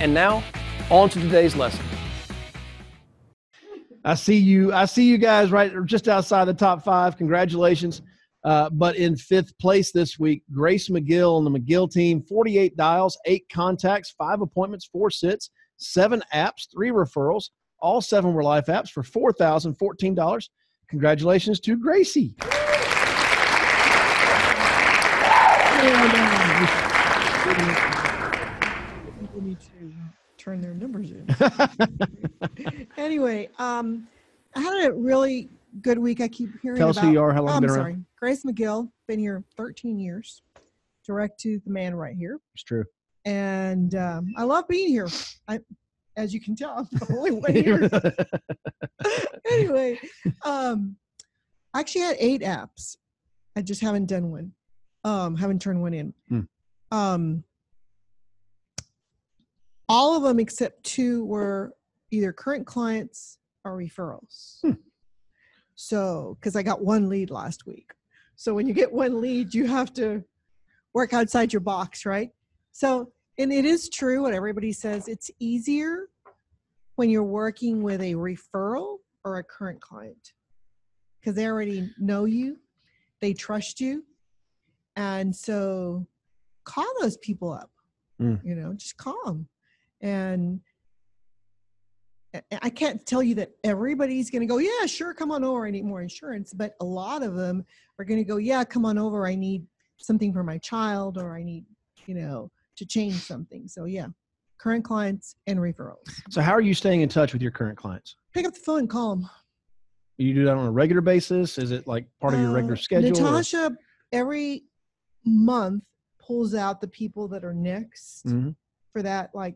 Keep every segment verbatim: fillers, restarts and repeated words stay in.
And now, on to today's lesson. I see you. I see you guys right just outside the top five. Congratulations. Uh, but in fifth place this week, Grace McGill and the McGill team, forty-eight dials, eight contacts, five appointments, four sits, seven apps, three referrals. All seven were life apps for four thousand fourteen dollars. Congratulations to Gracie. People need to turn their numbers in. Anyway, um, I had a really good week. I keep hearing Tell about. Tell us who you are, how long oh, you've been sorry. around. Grace McGill, been here thirteen years, direct to the man right here. It's true. And um, I love being here. I, as you can tell, I'm the only one here. Anyway, um, I actually had eight apps. I just haven't done one. Um, haven't turned one in. Hmm. Um, all of them except two were either current clients or referrals. Hmm. So, because I got one lead last week. So when you get one lead, you have to work outside your box, right? So, and it is true what everybody says. It's easier when you're working with a referral or a current client because they already know you. They trust you. And so call those people up, mm. you know, just call them. And I can't tell you that everybody's going to go, yeah, sure, come on over, I need more insurance. But a lot of them are going to go, yeah, come on over, I need something for my child, or I need, you know, to change something. So yeah, current clients and referrals. So how are you staying in touch with your current clients? Pick up the phone and call them. You do that on a regular basis? Is it like part of your uh, regular schedule? Natasha, or? Every month pulls out the people that are next mm-hmm. for that like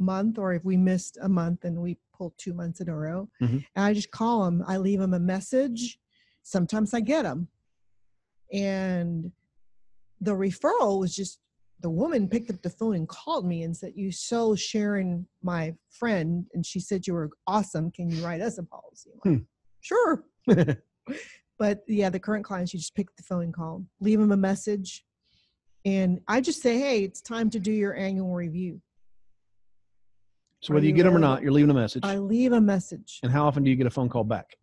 month, or if we missed a month and we pulled two months in a row, mm-hmm. and I just call them. I leave them a message. Sometimes I get them. And the referral was just the woman picked up the phone and called me and said, you so Sharon, my friend, and she said you were awesome. Can you write us a policy? I'm like, hmm. Sure. But yeah, the current clients, you just pick up the phone and call them, leave them a message. And I just say, hey, it's time to do your annual review. So whether you get them or not, you're leaving a message. I leave a message. And how often do you get a phone call back?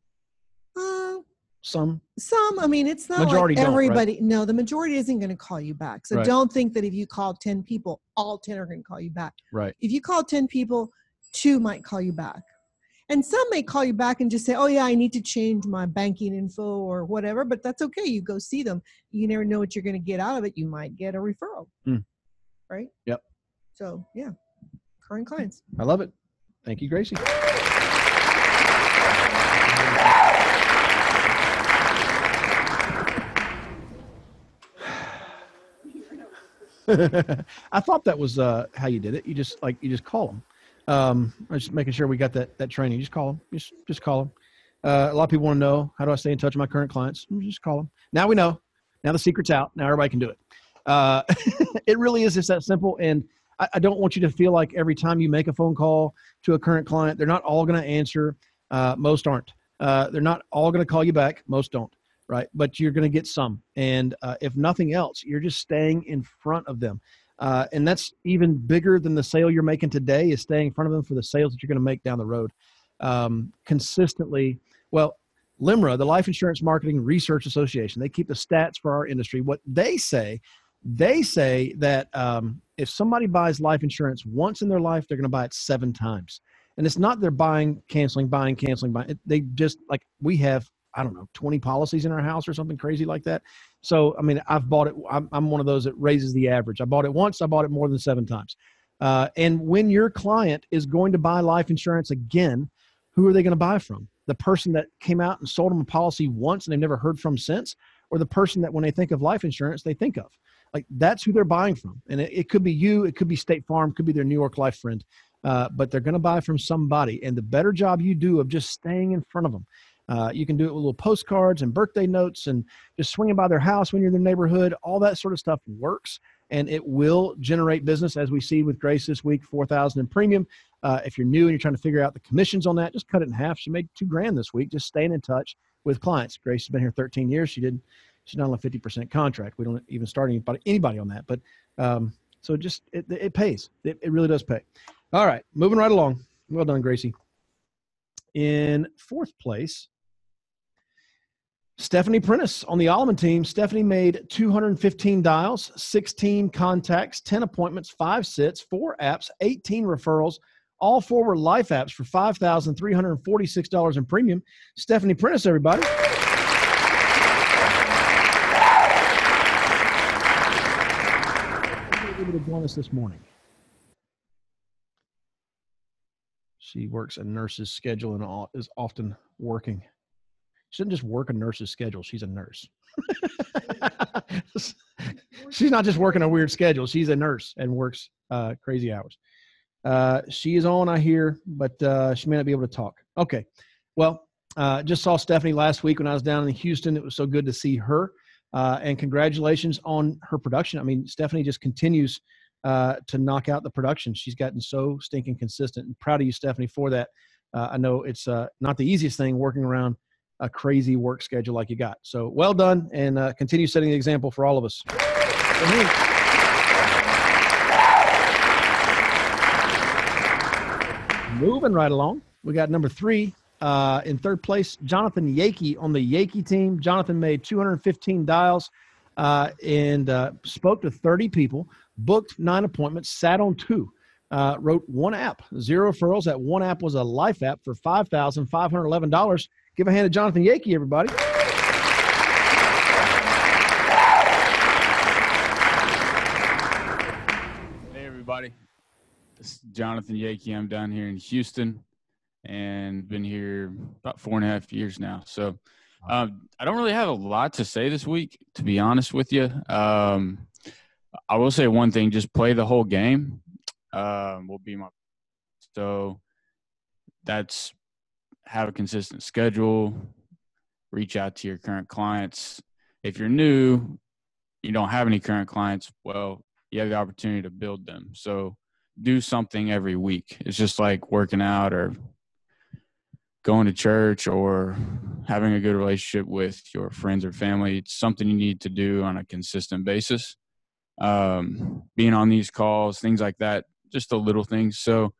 Uh, some. Some. I mean, it's not like everybody. Right? No, the majority isn't going to call you back. So right. Don't think that if you call ten people, all ten are going to call you back. Right. If you call ten people, two might call you back. And some may call you back and just say, oh, yeah, I need to change my banking info or whatever. But that's okay. You go see them. You never know what you're going to get out of it. You might get a referral. Mm. Right? Yep. So, yeah. Current clients. I love it. Thank you, Gracie. I thought that was uh, how you did it. You just like you just call them. Um, I'm just making sure we got that that training. Just call them. Just just call them. Uh, a lot of people want to know, how do I stay in touch with my current clients? Just call them. Now we know. Now the secret's out. Now everybody can do it. Uh, it really is just that simple. And I, I don't want you to feel like every time you make a phone call to a current client, they're not all going to answer. Uh, most aren't. Uh, they're not all going to call you back. Most don't. Right. But you're going to get some. And uh, if nothing else, you're just staying in front of them. Uh, and that's even bigger than the sale you're making today is staying in front of them for the sales that you're going to make down the road. Um, consistently, well, LIMRA, the Life Insurance Marketing Research Association, they keep the stats for our industry. What they say, they say that um, if somebody buys life insurance once in their life, they're going to buy it seven times. And it's not they're buying, canceling, buying, canceling, buying. They just, like, we have, I don't know, twenty policies in our house or something crazy like that. So, I mean, I've bought it. I'm, I'm one of those that raises the average. I bought it once. I bought it more than seven times. Uh, and when your client is going to buy life insurance again, who are they going to buy from? The person that came out and sold them a policy once and they've never heard from since, or the person that when they think of life insurance, they think of? Like, that's who they're buying from. And it, it could be you. It could be State Farm. Could be their New York Life friend. uh, but they're going to buy from somebody. And the better job you do of just staying in front of them. Uh, you can do it with little postcards and birthday notes and just swinging by their house when you're in their neighborhood. All that sort of stuff works, and it will generate business, as we see with Grace this week, four thousand dollars in premium. Uh, if you're new and you're trying to figure out the commissions on that, just cut it in half. She made two grand this week, just staying in touch with clients. Grace has been here thirteen years. She did. She's not on a fifty percent contract. We don't even start anybody, anybody on that. But um, so just it, it pays. It, it really does pay. All right, moving right along. Well done, Gracie. In fourth place, Stephanie Prentice on the Alleman team. Stephanie made two hundred fifteen dials, sixteen contacts, ten appointments, five sits, four apps, eighteen referrals. All four were life apps for five thousand three hundred forty-six dollars in premium. Stephanie Prentice, everybody. She would have won us this morning. She works a nurse's schedule and is often working. She doesn't just work a nurse's schedule. She's a nurse. She's not just working a weird schedule. She's a nurse and works uh, crazy hours. Uh, she is on, I hear, but uh, she may not be able to talk. Okay. Well, uh, just saw Stephanie last week when I was down in Houston. It was so good to see her. Uh, and congratulations on her production. I mean, Stephanie just continues uh, to knock out the production. She's gotten so stinking consistent. And proud of you, Stephanie, for that. Uh, I know it's uh, not the easiest thing working around a crazy work schedule like you got. So well done, and uh, continue setting the example for all of us. Moving right along, we got number three uh, in third place, Jonathan Yakey on the Yakey team. Jonathan made two hundred fifteen dials uh, and uh, spoke to thirty people, booked nine appointments, sat on two. Uh, wrote one app, zero referrals. That one app was a life app for five thousand five hundred eleven dollars. Give a hand to Jonathan Yakey, everybody. Hey, everybody. This is Jonathan Yakey. I'm down here in Houston and been here about four and a half years now. So um, I don't really have a lot to say this week, to be honest with you. Um, I will say one thing, just play the whole game. Um, will be my so that's have a consistent schedule, reach out to your current clients. If you're new, you don't have any current clients, well, you have the opportunity to build them. So do something every week. It's just like working out or going to church or having a good relationship with your friends or family. It's something you need to do on a consistent basis. Um, being on these calls, things like that. Just the little things. So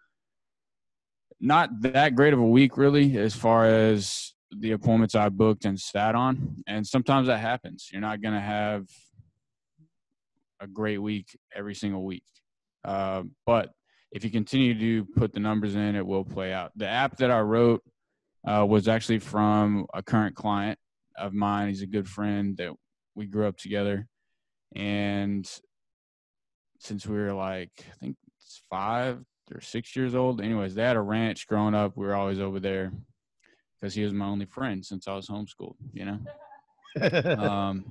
not that great of a week really as far as the appointments I booked and sat on. And sometimes that happens. You're not going to have a great week every single week. Uh, but if you continue to put the numbers in, it will play out. The app that I wrote uh, was actually from a current client of mine. He's a good friend that we grew up together. And since we were like, I think it's five or six years old. Anyways, they had a ranch growing up. We were always over there because he was my only friend since I was homeschooled, you know? um,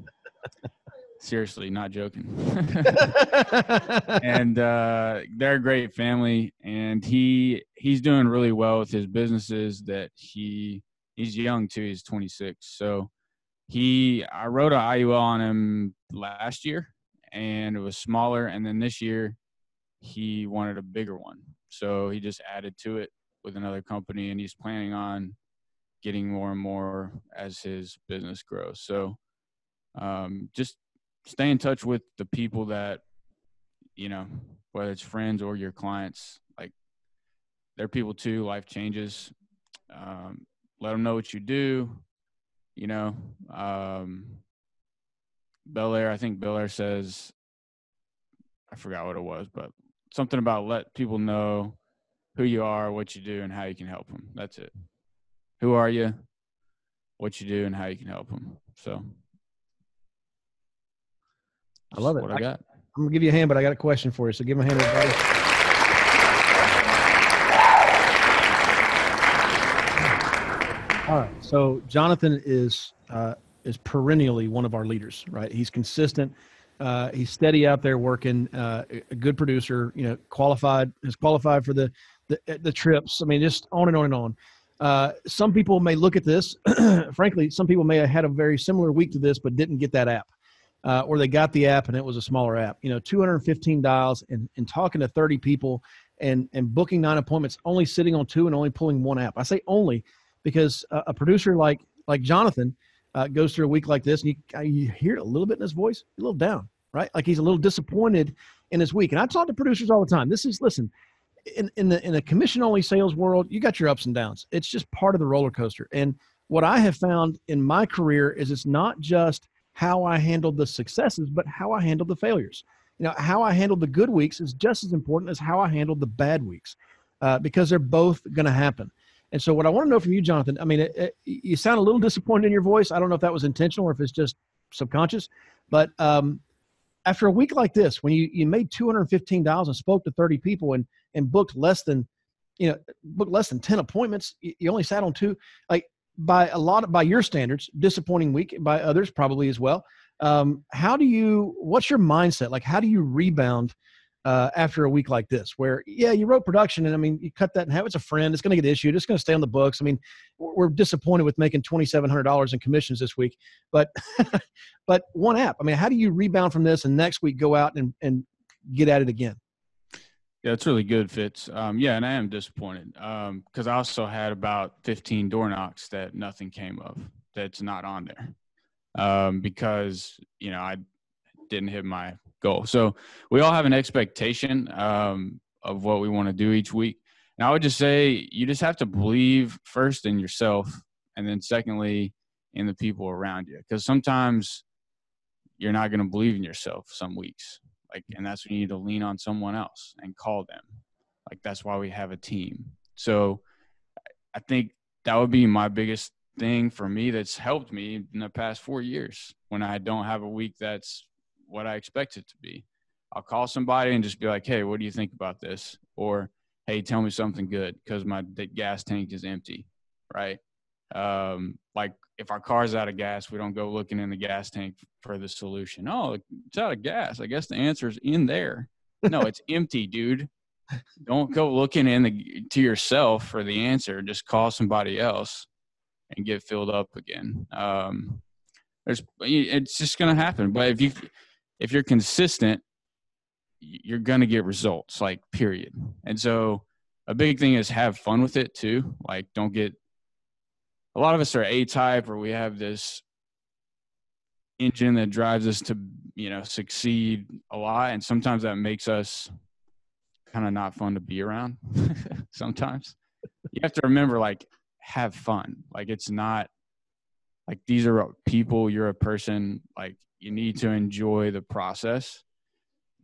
seriously, not joking. And uh, they're a great family. And he he's doing really well with his businesses that he he's young too. He's twenty-six. So he I wrote an I U L on him last year, and it was smaller. And then this year, he wanted a bigger one. So he just added to it with another company, and he's planning on getting more and more as his business grows. So um, just stay in touch with the people that, you know, whether it's friends or your clients, like they're people too, life changes. Um, let them know what you do, you know. Um, Bel Air, I think Bel Air says, I forgot what it was, but something about let people know who you are, what you do, and how you can help them. That's it. Who are you, what you do, and how you can help them. So I love it. What I, I got. I'm going to give you a hand, but I got a question for you. So give me a hand, everybody. All right. So Jonathan is, uh, is perennially one of our leaders, right? He's consistent. Uh, he's steady out there working, uh, a good producer, you know, qualified, has qualified for the, the, the trips. I mean, just on and on and on. Uh, some people may look at this, frankly, some people may have had a very similar week to this, but didn't get that app, uh, or they got the app and it was a smaller app, you know, two hundred fifteen dials and, and talking to thirty people and, and booking nine appointments, only sitting on two and only pulling one app. I say only because uh, a producer like, like Jonathan, Uh, goes through a week like this, and you, you hear it a little bit in his voice, a little down, right? Like he's a little disappointed in his week. And I talk to producers all the time. This is, listen, in, in the in the commission-only sales world, you got your ups and downs. It's just part of the roller coaster. And what I have found in my career is it's not just how I handled the successes, but how I handled the failures. You know, how I handled the good weeks is just as important as how I handled the bad weeks, uh, because they're both going to happen. And so what I want to know from you, Jonathan, I mean, it, it, you sound a little disappointed in your voice. I don't know if that was intentional or if it's just subconscious, but um, after a week like this, when you, you made two hundred fifteen dollars and spoke to thirty people and, and booked less than, you know, booked less than ten appointments, you, you only sat on two, like by a lot of, by your standards, disappointing week, by others probably as well. Um, how do you, what's your mindset? Like, how do you rebound Uh, after a week like this, where, yeah, you wrote production and I mean, you cut that in half. It's a friend, it's going to get issued. It's going to stay on the books. I mean, we're disappointed with making twenty-seven hundred dollars in commissions this week, but, but one app, I mean, how do you rebound from this and next week go out and, and get at it again? Yeah, it's really good, Fitz. Um, yeah. And I am disappointed. Um, cause I also had about fifteen door knocks that nothing came of, that's not on there. Um, because you know, I didn't hit my goal. So we all have an expectation um, of what we want to do each week. And I would just say you just have to believe first in yourself and then secondly in the people around you. Because sometimes you're not going to believe in yourself some weeks. Like, and that's when you need to lean on someone else and call them. Like, that's why we have a team. So I think that would be my biggest thing for me that's helped me in the past four years when I don't have a week that's what I expect it to be. I'll call somebody and just be like, hey, what do you think about this? Or, hey, tell me something good because my gas tank is empty, right? Um, like if our car's out of gas, we don't go looking in the gas tank for the solution. Oh, it's out of gas. I guess the answer is in there. No, it's empty, dude. Don't go looking in the, to yourself for the answer. Just call somebody else and get filled up again. Um, there's, it's just going to happen. But if you – if you're consistent, you're going to get results, like, period. And so a big thing is have fun with it too. Like, don't get, a lot of us are A type or we have this engine that drives us to, you know, succeed a lot. And sometimes that makes us kind of not fun to be around. Sometimes you have to remember, like, have fun. Like, it's not like these are people, you're a person, like, you need to enjoy the process,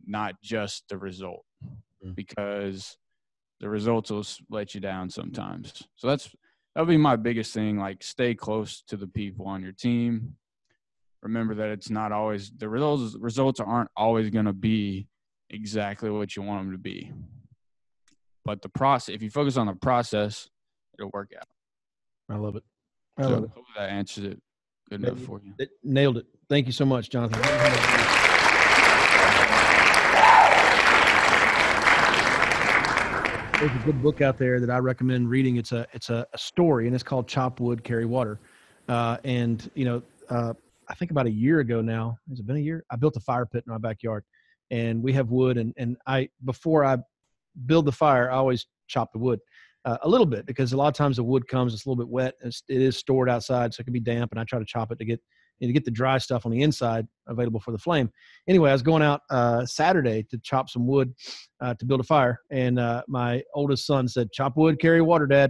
not just the result, because the results will let you down sometimes. So that's, that'll be my biggest thing. Like, stay close to the people on your team. Remember that it's not always the results, results aren't always going to be exactly what you want them to be, but the process, if you focus on the process, it'll work out. I love it. I love so, it. I hope that answers it. Good enough for you. It, nailed it. Thank you so much, Jonathan. There's a good book out there that I recommend reading. It's a it's a, a story, and it's called Chop Wood, Carry Water. Uh, and you know, uh, I think about a year ago now. Has it been a year? I built a fire pit in my backyard, and we have wood. And and I before I build the fire, I always chop the wood. Uh, a little bit, because a lot of times the wood comes, it's a little bit wet. It's, it is stored outside, so it can be damp. And I try to chop it to get you know, to get the dry stuff on the inside available for the flame. Anyway, I was going out uh, Saturday to chop some wood uh, to build a fire. And uh, my oldest son said, "Chop wood, carry water, Dad."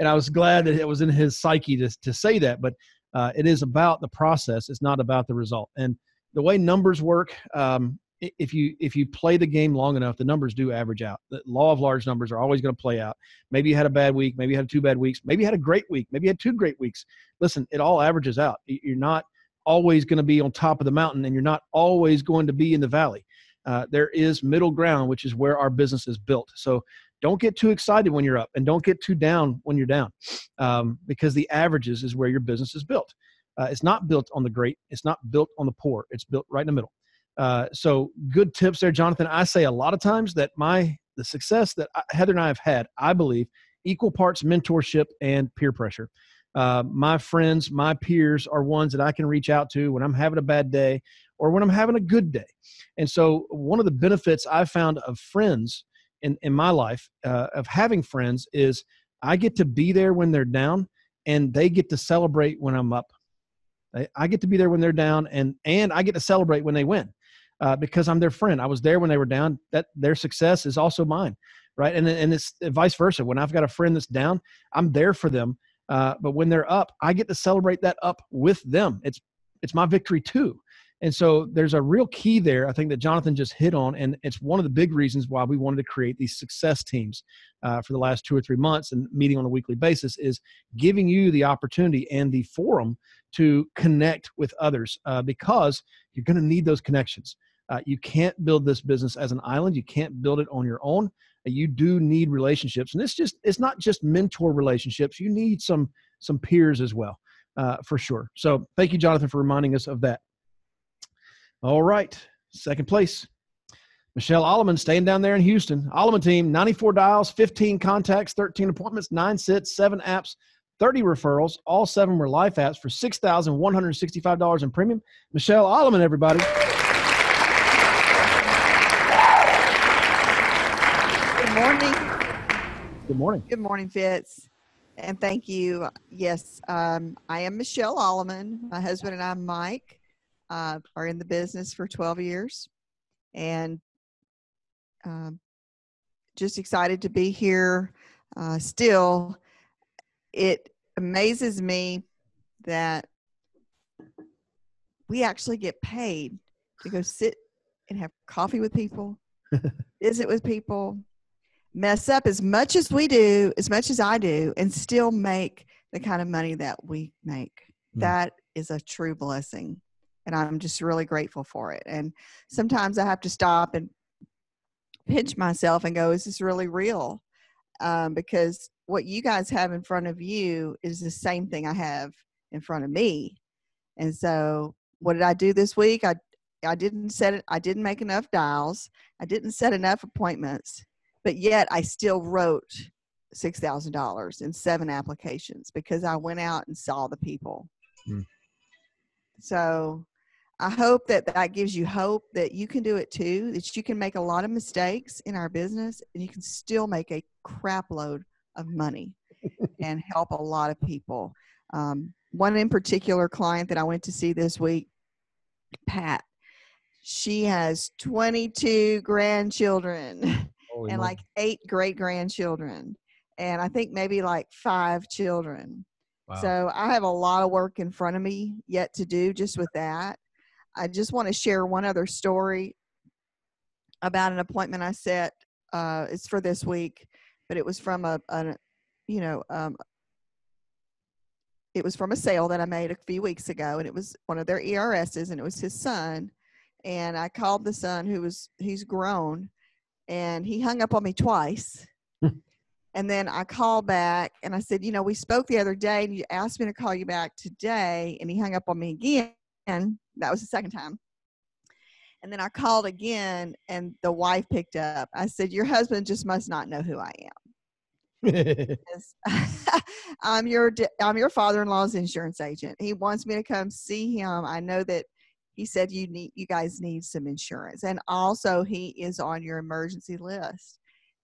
And I was glad that it was in his psyche to, to say that. But uh, it is about the process. It's not about the result. And the way numbers work, um, If you if you play the game long enough, the numbers do average out. The law of large numbers are always going to play out. Maybe you had a bad week. Maybe you had two bad weeks. Maybe you had a great week. Maybe you had two great weeks. Listen, it all averages out. You're not always going to be on top of the mountain, and you're not always going to be in the valley. Uh, there is middle ground, which is where our business is built. So don't get too excited when you're up, and don't get too down when you're down, um, because the averages is where your business is built. Uh, it's not built on the great. It's not built on the poor. It's built right in the middle. Uh, so good tips there, Jonathan. I say a lot of times that my the success that I, Heather and I have had, I believe, equal parts mentorship and peer pressure. Uh, my friends, my peers are ones that I can reach out to when I'm having a bad day or when I'm having a good day. And so one of the benefits I've found of friends in, in my life, uh, of having friends, is I get to be there when they're down and they get to celebrate when I'm up. I get to be there when they're down and, and I get to celebrate when they win, uh, because I'm their friend. I was there when they were down. That their success is also mine. Right. And, and it's vice versa. When I've got a friend that's down, I'm there for them. Uh, but when they're up, I get to celebrate that up with them. It's, it's my victory too. And so there's a real key there, I think, that Jonathan just hit on. And it's one of the big reasons why we wanted to create these success teams uh, for the last two or three months and meeting on a weekly basis, is giving you the opportunity and the forum to connect with others, uh, because you're going to need those connections. Uh, you can't build this business as an island. You can't build it on your own. You do need relationships. And it's just, it's not just mentor relationships. You need some, some peers as well, uh, for sure. So thank you, Jonathan, for reminding us of that. All right. Second place, Michelle Alleman, staying down there in Houston. Alleman team, ninety-four dials, fifteen contacts, thirteen appointments, nine sits, seven apps, thirty referrals. All seven were life apps for six thousand one hundred sixty-five dollars in premium. Michelle Alleman, everybody. Good morning. Good morning. Good morning, Fitz. And thank you. Yes, um, I am Michelle Alleman. My husband and I, Mike, Uh, are in the business for twelve years, and um, just excited to be here. Uh, still, it amazes me that we actually get paid to go sit and have coffee with people, visit with people, mess up as much as we do, as much as I do, and still make the kind of money that we make. Mm. That is a true blessing. And I'm just really grateful for it. And sometimes I have to stop and pinch myself and go, is this really real? Um, because what you guys have in front of you is the same thing I have in front of me. And so what did I do this week? I, I didn't set it. I didn't make enough dials. I didn't set enough appointments, but yet I still wrote six thousand dollars in seven applications because I went out and saw the people. Mm. So I hope that that gives you hope that you can do it too, that you can make a lot of mistakes in our business and you can still make a crap load of money and help a lot of people. Um, one in particular client that I went to see this week, Pat, she has twenty-two grandchildren. Holy and man. Like eight great grandchildren. And I think maybe like five children. Wow. So I have a lot of work in front of me yet to do just with that. I just want to share one other story about an appointment I set. Uh, it's for this week, but it was from a, a you know, um, it was from a sale that I made a few weeks ago, and it was one of their E R Ss, and it was his son. And I called the son, who was, he's grown, and he hung up on me twice. And then I called back and I said, you know, we spoke the other day and you asked me to call you back today. And he hung up on me again. That was the second time. And then I called again and the wife picked up. I said, your husband just must not know who I am. I'm your, I'm your father-in-law's insurance agent. He wants me to come see him. I know that he said you need, you guys need some insurance. And also he is on your emergency list.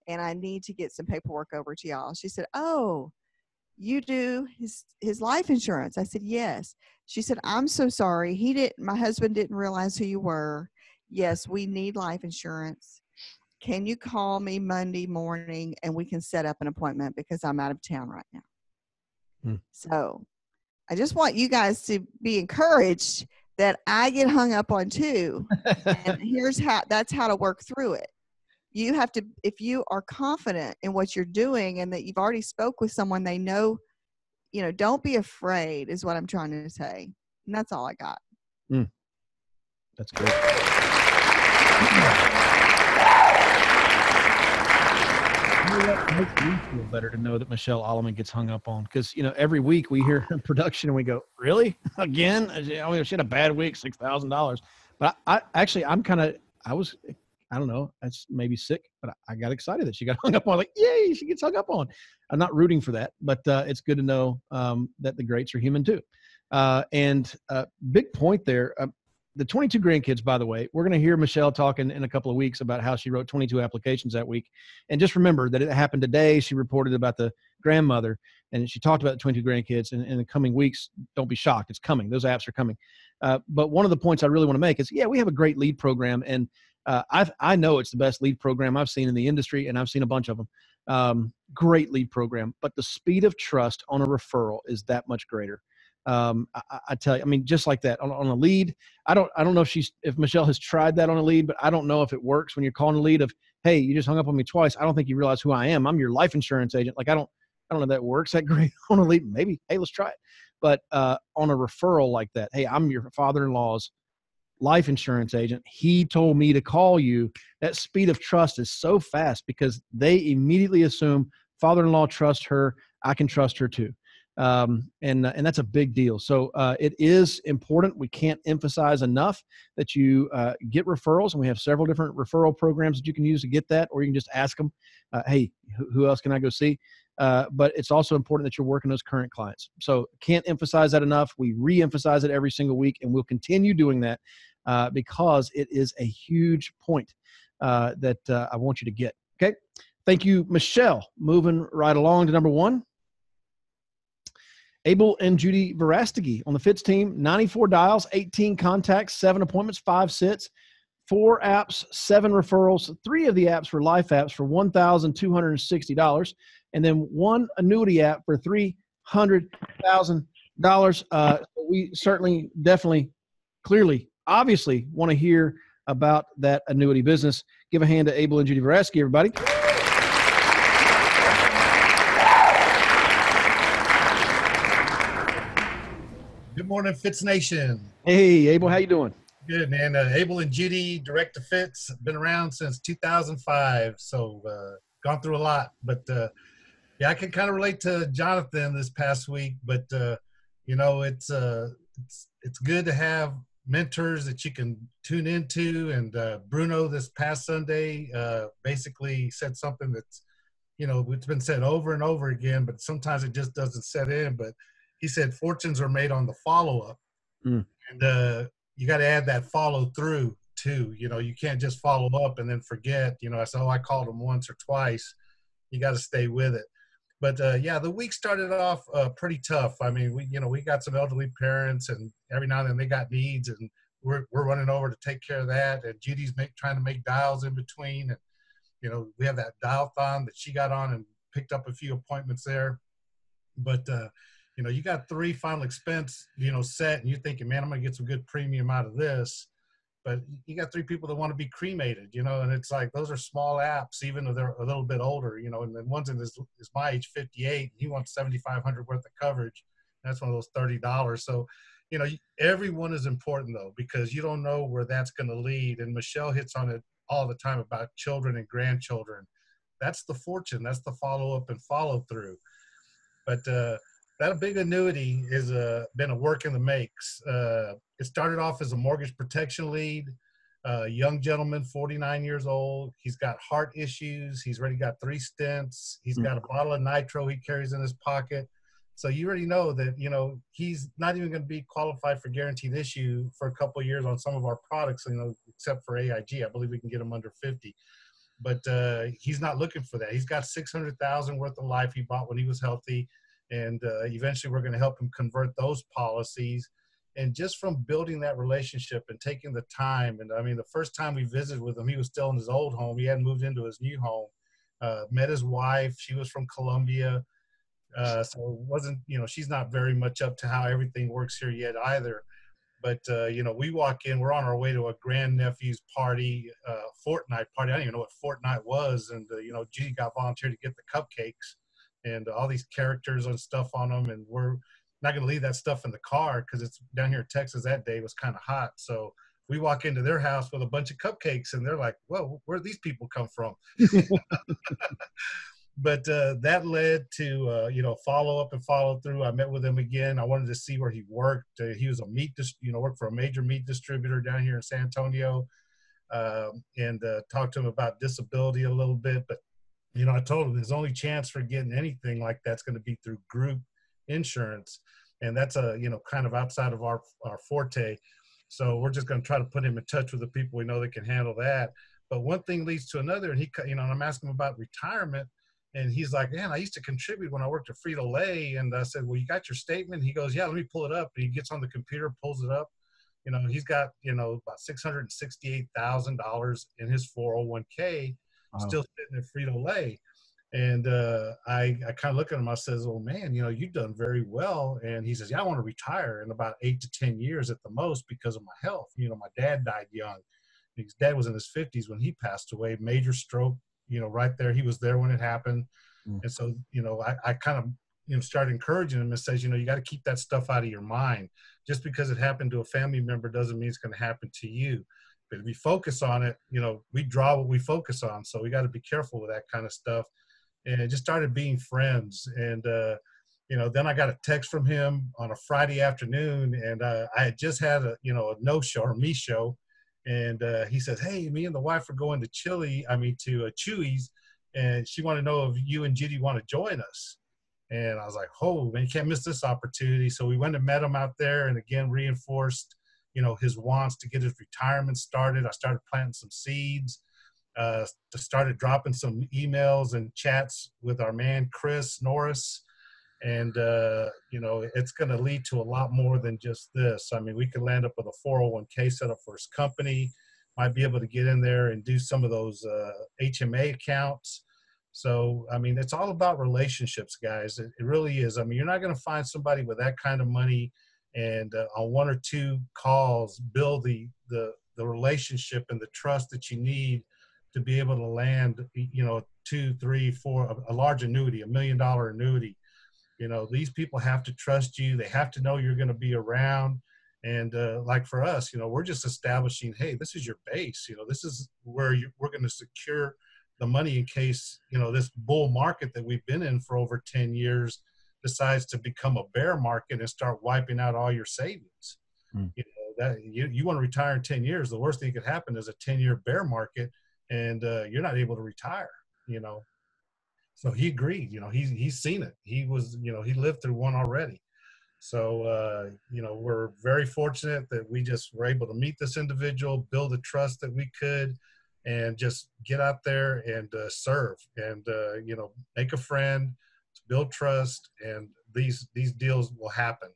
And I need to get some paperwork over to y'all. She said, oh, you do his, his life insurance? I said, yes. She said, I'm so sorry. He didn't, my husband didn't realize who you were. Yes, we need life insurance. Can you call me Monday morning and we can set up an appointment because I'm out of town right now? Hmm. So I just want you guys to be encouraged that I get hung up on too. And here's how, that's how to work through it. You have to, if you are confident in what you're doing and that you've already spoke with someone, they know, you know, don't be afraid is what I'm trying to say. And that's all I got. Mm. That's great. it makes me feel better to know that Michelle Alleman gets hung up on, because, you know, every week we hear in production and we go, really? Again? I mean, she had a bad week, six thousand dollars. But I, I actually, I'm kind of, I was, I don't know, that's maybe sick, but I, I got excited that she got hung up on. Like, yay, she gets hung up on. I'm not rooting for that, but uh, it's good to know um, that the greats are human too. Uh, and uh, big point there. Uh, The twenty-two grandkids, by the way, we're going to hear Michelle talking in a couple of weeks about how she wrote twenty-two applications that week. And just remember that it happened today. She reported about the grandmother, and she talked about the twenty-two grandkids. And in the coming weeks, don't be shocked. It's coming. Those apps are coming. Uh, but one of the points I really want to make is, yeah, we have a great lead program. And uh, I've, I know it's the best lead program I've seen in the industry, and I've seen a bunch of them. Um, great lead program. But the speed of trust on a referral is that much greater. Um, I, I tell you, I mean, just like that on, on a lead, I don't, I don't know if she's, if Michelle has tried that on a lead, but I don't know if it works when you're calling a lead of, hey, you just hung up on me twice. I don't think you realize who I am. I'm your life insurance agent. Like, I don't, I don't know if that works that great on a lead. Maybe, hey, let's try it. But, uh, on a referral like that, hey, I'm your father-in-law's life insurance agent. He told me to call you. That speed of trust is so fast because they immediately assume father-in-law trusts her. I can trust her too. Um, and, uh, and that's a big deal. So, uh, it is important. We can't emphasize enough that you, uh, get referrals, and we have several different referral programs that you can use to get that, or you can just ask them, uh, hey, who else can I go see? Uh, but it's also important that you're working those current clients. So can't emphasize that enough. We re-emphasize it every single week, and we'll continue doing that, uh, because it is a huge point, uh, that, uh, I want you to get. Okay. Thank you, Michelle. Moving right along to number one. Abel and Judy Verastegui on the Fitz team, ninety-four dials, eighteen contacts, seven appointments, five sits, four apps, seven referrals. Three of the apps were life apps for one thousand two hundred sixty dollars, and then one annuity app for three hundred thousand dollars. Uh, we certainly, definitely, clearly, obviously want to hear about that annuity business. Give a hand to Abel and Judy Verastegui, everybody. Good morning, Fitz Nation. Hey, Abel, how you doing? Good, man. Uh, Abel and Judy, direct to Fitz. Been around since two thousand five, so uh, gone through a lot. But, uh, yeah, I can kind of relate to Jonathan this past week. But, uh, you know, it's, uh, it's, it's good to have mentors that you can tune into. And uh, Bruno this past Sunday uh, basically said something that's, you know, it's been said over and over again, but sometimes it just doesn't set in. But he said, fortunes are made on the follow-up. Mm. And uh, you got to add that follow-through, too. You know, you can't just follow up and then forget. You know, I said, oh, I called him once or twice. You got to stay with it. But, uh, yeah, the week started off uh, pretty tough. I mean, we, you know, we got some elderly parents, and every now and then they got needs, and we're, we're running over to take care of that. And Judy's make, trying to make dials in between. And, you know, we have that dial-thon that she got on and picked up a few appointments there. But, uh, you know, you got three final expense, you know, set, and you're thinking, man, I'm going to get some good premium out of this. But you got three people that want to be cremated, you know, and it's like those are small apps, even though they're a little bit older, you know, and then one's in his, is my age, fifty-eight, and he wants seventy-five hundred worth of coverage. That's one of those thirty dollars. So, you know, everyone is important, though, because you don't know where that's going to lead. And Michelle hits on it all the time about children and grandchildren. That's the fortune. That's the follow-up and follow-through. But, uh, that big annuity has uh, been a work in the makes. Uh, it started off as a mortgage protection lead. Uh, young gentleman, forty-nine years old. He's got heart issues. He's already got three stents. He's got a bottle of nitro he carries in his pocket. So you already know that, you know, he's not even going to be qualified for guaranteed issue for a couple of years on some of our products, you know, except for A I G. I believe we can get him under fifty. But uh, he's not looking for that. He's got six hundred thousand dollars worth of life he bought when he was healthy. And uh, eventually we're going to help them convert those policies. And just from building that relationship and taking the time, and I mean, the first time we visited with him, he was still in his old home. He hadn't moved into his new home, uh, met his wife. She was from Colombia. Uh, so it wasn't, you know, she's not very much up to how everything works here yet either. But, uh, you know, we walk in, we're on our way to a grandnephew's party, uh, Fortnite party. I didn't even know what Fortnite was. And, uh, you know, Judy got volunteered to get the cupcakes and all these characters and stuff on them. And we're not going to leave that stuff in the car because it's down here in Texas that day was kind of hot. So we walk into their house with a bunch of cupcakes and they're like, whoa, where did these people come from? But uh, that led to, uh, you know, follow up and follow through. I met with him again. I wanted to see where he worked. Uh, he was a meat, dis- you know, worked for a major meat distributor down here in San Antonio, uh, and uh, talked to him about disability a little bit. But, you know, I told him his only chance for getting anything like that's going to be through group insurance. And that's a, you know, kind of outside of our, our forte. So we're just going to try to put him in touch with the people we know that can handle that. But one thing leads to another. And he, you know, and I'm asking him about retirement. And he's like, man, I used to contribute when I worked at Frito-Lay. And I said, well, you got your statement? He goes, yeah, let me pull it up. And he gets on the computer, pulls it up. You know, he's got, you know, about six hundred sixty-eight thousand dollars in his four oh one k, wow, still sitting at Frito-Lay. And uh, I, I kind of look at him. I says, well, man, you know, you've done very well. And he says, yeah, I want to retire in about eight to ten years at the most because of my health. You know, my dad died young. His dad was in his fifties when he passed away, major stroke. You know, right there, he was there when it happened. Mm. And so, you know, I, I kind of, you know, started encouraging him and says, you know, you got to keep that stuff out of your mind. Just because it happened to a family member doesn't mean it's going to happen to you. But if we focus on it, you know, we draw what we focus on. So we got to be careful with that kind of stuff. And it just started being friends. And, uh, you know, then I got a text from him on a Friday afternoon, and uh, I had just had a, you know, a no show or me show. And uh, he says, hey, me and the wife are going to Chili, I mean, to uh, Chewy's, and she wanted to know if you and Judy want to join us. And I was like, oh, man, you can't miss this opportunity. So we went and met him out there, and again, reinforced, you know, his wants to get his retirement started. I started planting some seeds, uh, started dropping some emails and chats with our man, Chris Norris. And, uh, you know, it's going to lead to a lot more than just this. I mean, we could land up with a four oh one k setup for his company, might be able to get in there and do some of those uh, H M A accounts. So, I mean, it's all about relationships, guys. It, it really is. I mean, you're not going to find somebody with that kind of money and uh, on one or two calls, build the, the, the relationship and the trust that you need to be able to land, you know, two, three, four, a, a large annuity, a million dollar annuity. You know, these people have to trust you. They have to know you're going to be around. And uh, like for us, you know, we're just establishing, hey, this is your base. You know, this is where you, we're going to secure the money in case, you know, this bull market that we've been in for over ten years decides to become a bear market and start wiping out all your savings. Mm. You know, that you, you want to retire in ten years. The worst thing that could happen is a ten year bear market and uh, you're not able to retire, you know. So he agreed, you know, he's, he's seen it. He was, you know, he lived through one already. So, uh, you know, we're very fortunate that we just were able to meet this individual, build the trust that we could, and just get out there and uh, serve and, uh, you know, make a friend, build trust, and these, these deals will happen,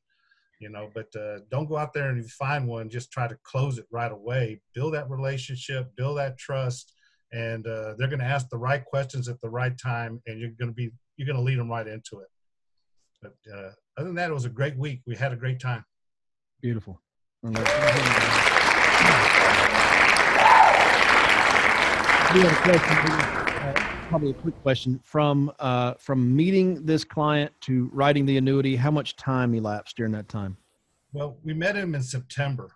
you know, but uh, don't go out there and find one, just try to close it right away, build that relationship, build that trust. And uh, they're going to ask the right questions at the right time, and you're going to be you're going to lead them right into it. But uh, other than that, it was a great week. We had a great time. Beautiful. We have a question, probably a quick question from uh, from meeting this client to writing the annuity. How much time elapsed during that time? Well, we met him in September.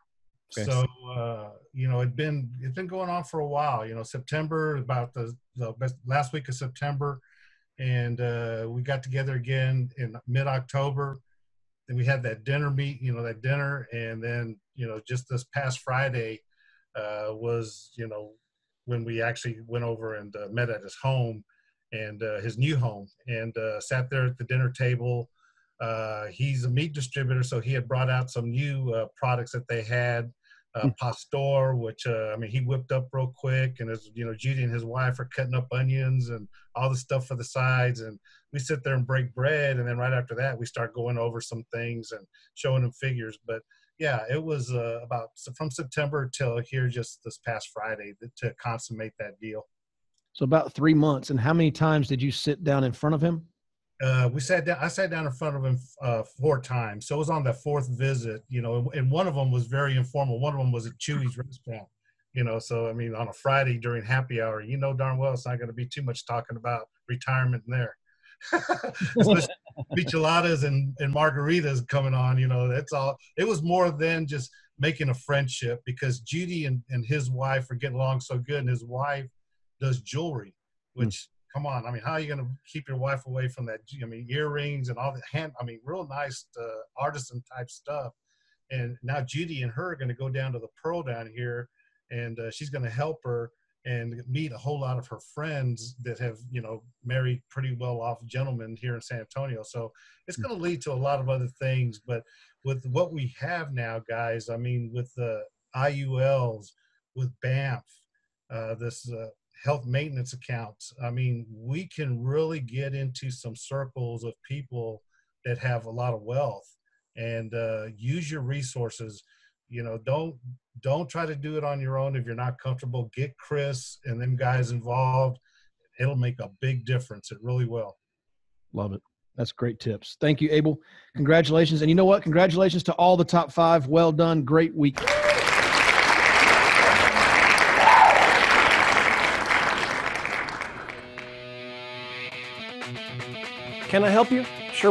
Okay. So, uh, you know, it'd been, it's been going on for a while, you know, September, about the, the best, last week of September. And, uh, we got together again in mid October. Then we had that dinner meet, you know, that dinner. And then, you know, just this past Friday, uh, was, you know, when we actually went over and uh, met at his home and, uh, his new home, and, uh, sat there at the dinner table. Uh, he's a meat distributor. So he had brought out some new, uh, products that they had. Uh, Pastor, which, uh, I mean, he whipped up real quick, and as you know, Judy and his wife are cutting up onions and all the stuff for the sides, and we sit there and break bread, and then right after that, we start going over some things and showing them figures. But yeah, it was uh, about from September till here just this past Friday to consummate that deal. So about three months, and how many times did you sit down in front of him? Uh, we sat down, I sat down in front of him uh, four times. So it was on the fourth visit, you know, and one of them was very informal. One of them was at Chewy's restaurant, you know, so, I mean, on a Friday during happy hour, you know, darn well, it's not going to be too much talking about retirement in there. Micheladas and, and margaritas coming on, you know, that's all. It was more than just making a friendship, because Judy and, and his wife are getting along so good. And his wife does jewelry, which, mm. come on. I mean, how are you going to keep your wife away from that? I mean, earrings and all the hand, I mean, real nice uh, artisan type stuff. And now Judy and her are going to go down to the Pearl down here, and uh, she's going to help her and meet a whole lot of her friends that have, you know, married pretty well-off gentlemen here in San Antonio. So it's going to lead to a lot of other things. But with what we have now, guys, I mean, with the I U Ls, with B A M F, uh, this uh, health maintenance accounts, I mean, we can really get into some circles of people that have a lot of wealth, and uh, use your resources. You know, don't don't try to do it on your own if you're not comfortable. Get Chris and them guys involved. It'll make a big difference. It really will. Love it. That's great tips. Thank you, Abel. Congratulations. And you know what? Congratulations to all the top five. Well done. Great week. Can I help you? Sure